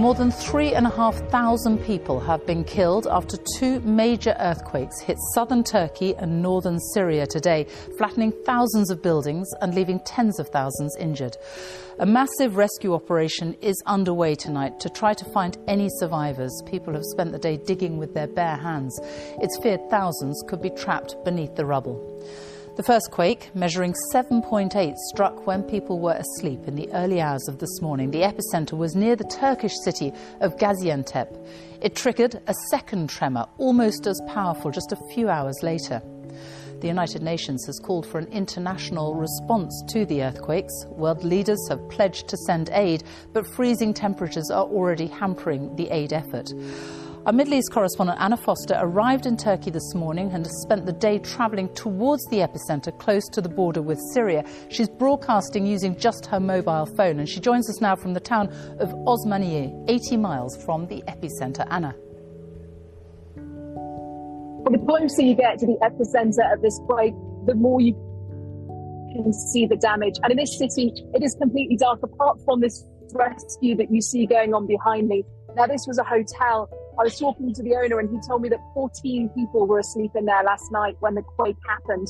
More than 3,500 people have been killed after two major earthquakes hit southern Turkey and northern Syria today, flattening thousands of buildings and leaving tens of thousands injured. A massive rescue operation is underway tonight to try to find any survivors. People have spent the day digging with their bare hands. It's feared thousands could be trapped beneath the rubble. The first quake, measuring 7.8, struck when people were asleep in the early hours of this morning. The epicenter was near the Turkish city of Gaziantep. It triggered a second tremor, almost as powerful, just a few hours later. The United Nations has called for an international response to the earthquakes. World leaders have pledged to send aid, but freezing temperatures are already hampering the aid effort. Our Middle East correspondent Anna Foster arrived in Turkey this morning and has spent the day travelling towards the epicenter close to the border with Syria. She's broadcasting using just her mobile phone, and she joins us now from the town of Osmaniye, 80 miles from the epicenter. Anna. The closer you get to the epicenter of this quake, the more you can see the damage. And in this city, it is completely dark apart from this rescue that you see going on behind me. Now, this was a hotel. I was talking to the owner and he told me that 14 people were asleep in there last night when the quake happened.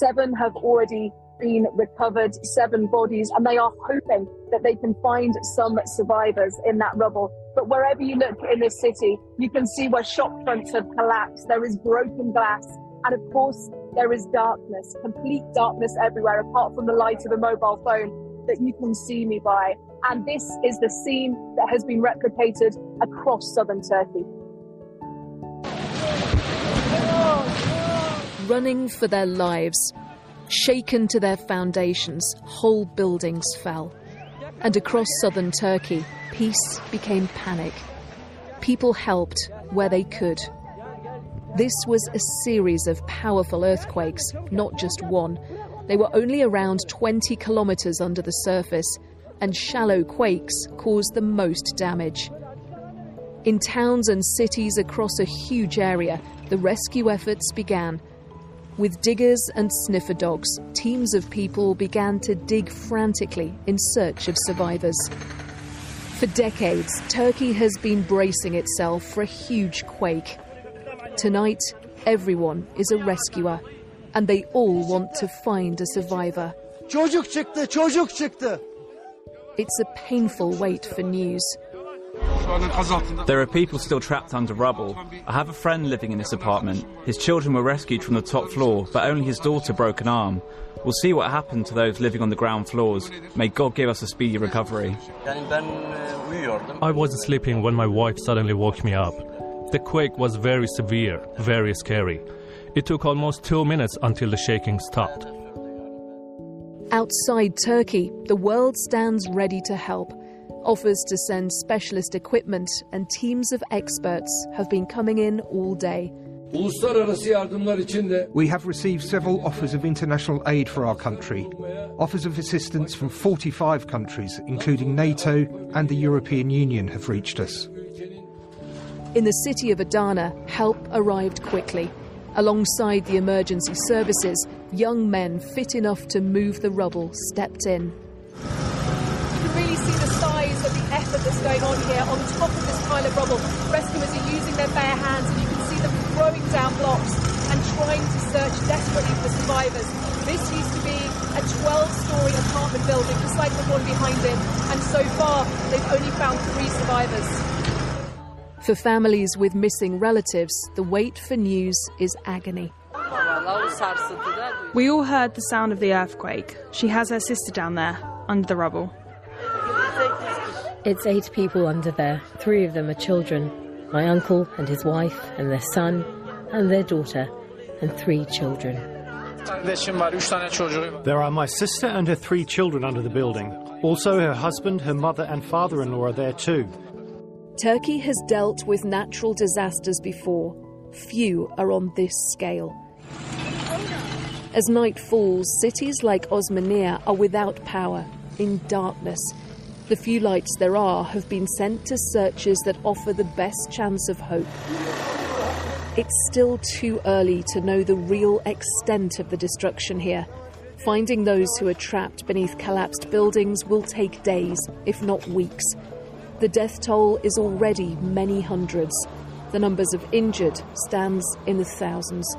7 have already been recovered, 7 bodies, and they are hoping that they can find some survivors in that rubble. But wherever you look in this city, you can see where shop fronts have collapsed. There is broken glass, and of course, there is darkness, complete darkness everywhere, apart from the light of a mobile phone that you can see me by. And this is the scene that has been replicated across southern Turkey. Running for their lives, shaken to their foundations, whole buildings fell. And across southern Turkey, peace became panic. People helped where they could. This was a series of powerful earthquakes, not just one. They were only around 20 kilometres under the surface, and shallow quakes caused the most damage. In towns and cities across a huge area, the rescue efforts began. With diggers and sniffer dogs, teams of people began to dig frantically in search of survivors. For decades, Turkey has been bracing itself for a huge quake. Tonight, everyone is a rescuer, and they all want to find a survivor. It's a painful wait for news. There are people still trapped under rubble. I have a friend living in this apartment. His children were rescued from the top floor, but only his daughter broke an arm. We'll see what happened to those living on the ground floors. May God give us a speedy recovery. I wasn't sleeping when my wife suddenly woke me up. The quake was very severe, very scary. It took almost 2 minutes until the shaking stopped. Outside Turkey, the world stands ready to help. Offers to send specialist equipment and teams of experts have been coming in all day. We have received several offers of international aid for our country. Offers of assistance from 45 countries, including NATO and the European Union, have reached us. In the city of Adana, help arrived quickly. Alongside the emergency services, young men fit enough to move the rubble stepped in. You can really see the size of the effort that's going on here on top of this pile of rubble. Rescuers are using their bare hands, and you can see them throwing down blocks and trying to search desperately for survivors. This used to be a 12-storey apartment building, just like the one behind it, and so far they've only found 3 survivors. For families with missing relatives, the wait for news is agony. We all heard the sound of the earthquake. She has her sister down there, under the rubble. It's 8 people under there. 3 of them are children. My uncle and his wife and their son and their daughter and 3 children. There are my sister and her 3 children under the building. Also her husband, her mother and father-in-law are there too. Turkey has dealt with natural disasters before. Few are on this scale. As night falls, cities like Osmaniye are without power, in darkness. The few lights there are have been sent to searches that offer the best chance of hope. It's still too early to know the real extent of the destruction here. Finding those who are trapped beneath collapsed buildings will take days, if not weeks. The death toll is already many hundreds. The numbers of injured stands in the thousands.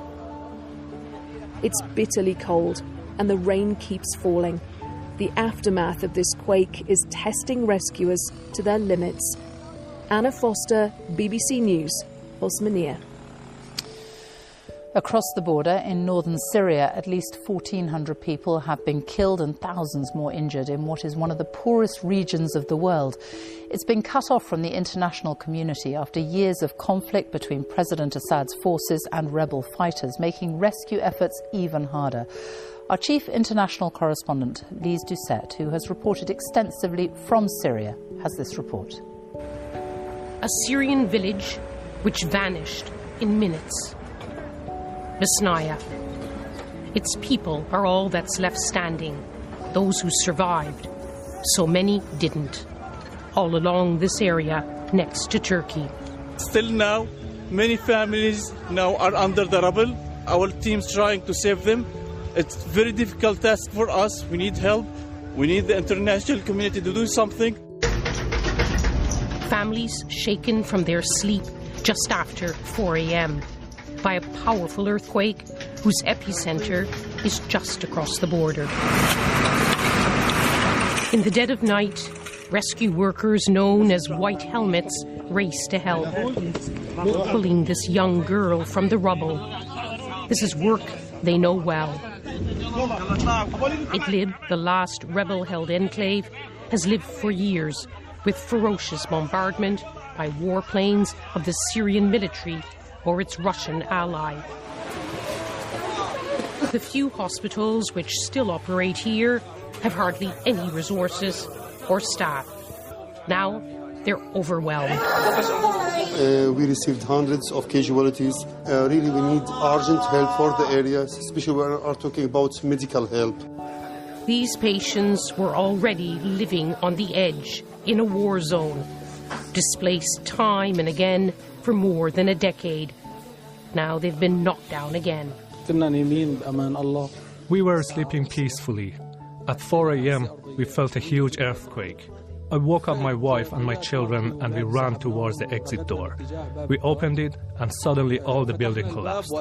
It's bitterly cold and the rain keeps falling. The aftermath of this quake is testing rescuers to their limits. Anna Foster, BBC News, Osmaniye. Across the border in northern Syria, at least 1,400 people have been killed and thousands more injured in what is one of the poorest regions of the world. It's been cut off from the international community after years of conflict between President Assad's forces and rebel fighters, making rescue efforts even harder. Our chief international correspondent, Lyse Doucet, who has reported extensively from Syria, has this report. A Syrian village which vanished in minutes. Besnaya. Its people are all that's left standing, those who survived. So many didn't. All along this area next to Turkey. Still now, many families now are under the rubble. Our team's trying to save them. It's a very difficult task for us. We need help. We need the international community to do something. Families shaken from their sleep just after 4 a.m. by a powerful earthquake whose epicenter is just across the border. In the dead of night, rescue workers known as White Helmets race to help, pulling this young girl from the rubble. This is work they know well. Idlib, the last rebel-held enclave, has lived for years with ferocious bombardment by warplanes of the Syrian military or its Russian ally. The few hospitals which still operate here have hardly any resources or staff. Now they're overwhelmed. We received hundreds of casualties. Really, we need urgent help for the area, especially when we are talking about medical help. These patients were already living on the edge in a war zone, displaced time and again for more than a decade. Now they've been knocked down again. We were sleeping peacefully. At 4 a.m. we felt a huge earthquake. I woke up my wife and my children and we ran towards the exit door. We opened it and suddenly all the building collapsed.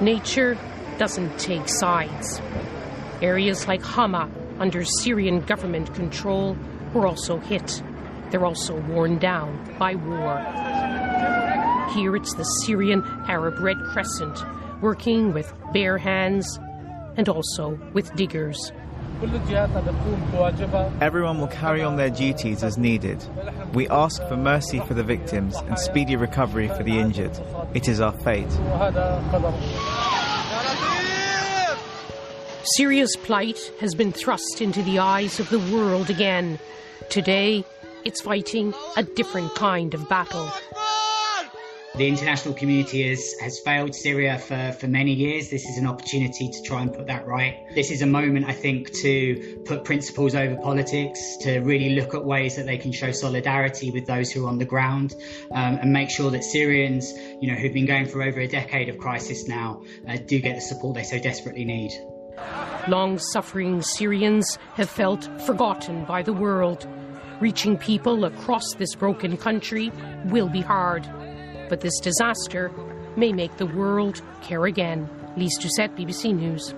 Nature doesn't take sides. Areas like Hama, under Syrian government control, were also hit. They're also worn down by war. Here it's the Syrian Arab Red Crescent, working with bare hands and also with diggers. Everyone will carry on their duties as needed. We ask for mercy for the victims and speedy recovery for the injured. It is our fate. Syria's plight has been thrust into the eyes of the world again. Today, it's fighting a different kind of battle. The international community has failed Syria for many years. This is an opportunity to try and put that right. This is a moment, I think, to put principles over politics, to really look at ways that they can show solidarity with those who are on the ground, and make sure that Syrians, who've been going for over a decade of crisis now, do get the support they so desperately need. Long-suffering Syrians have felt forgotten by the world. Reaching people across this broken country will be hard. But this disaster may make the world care again. Lyse Doucet, BBC News.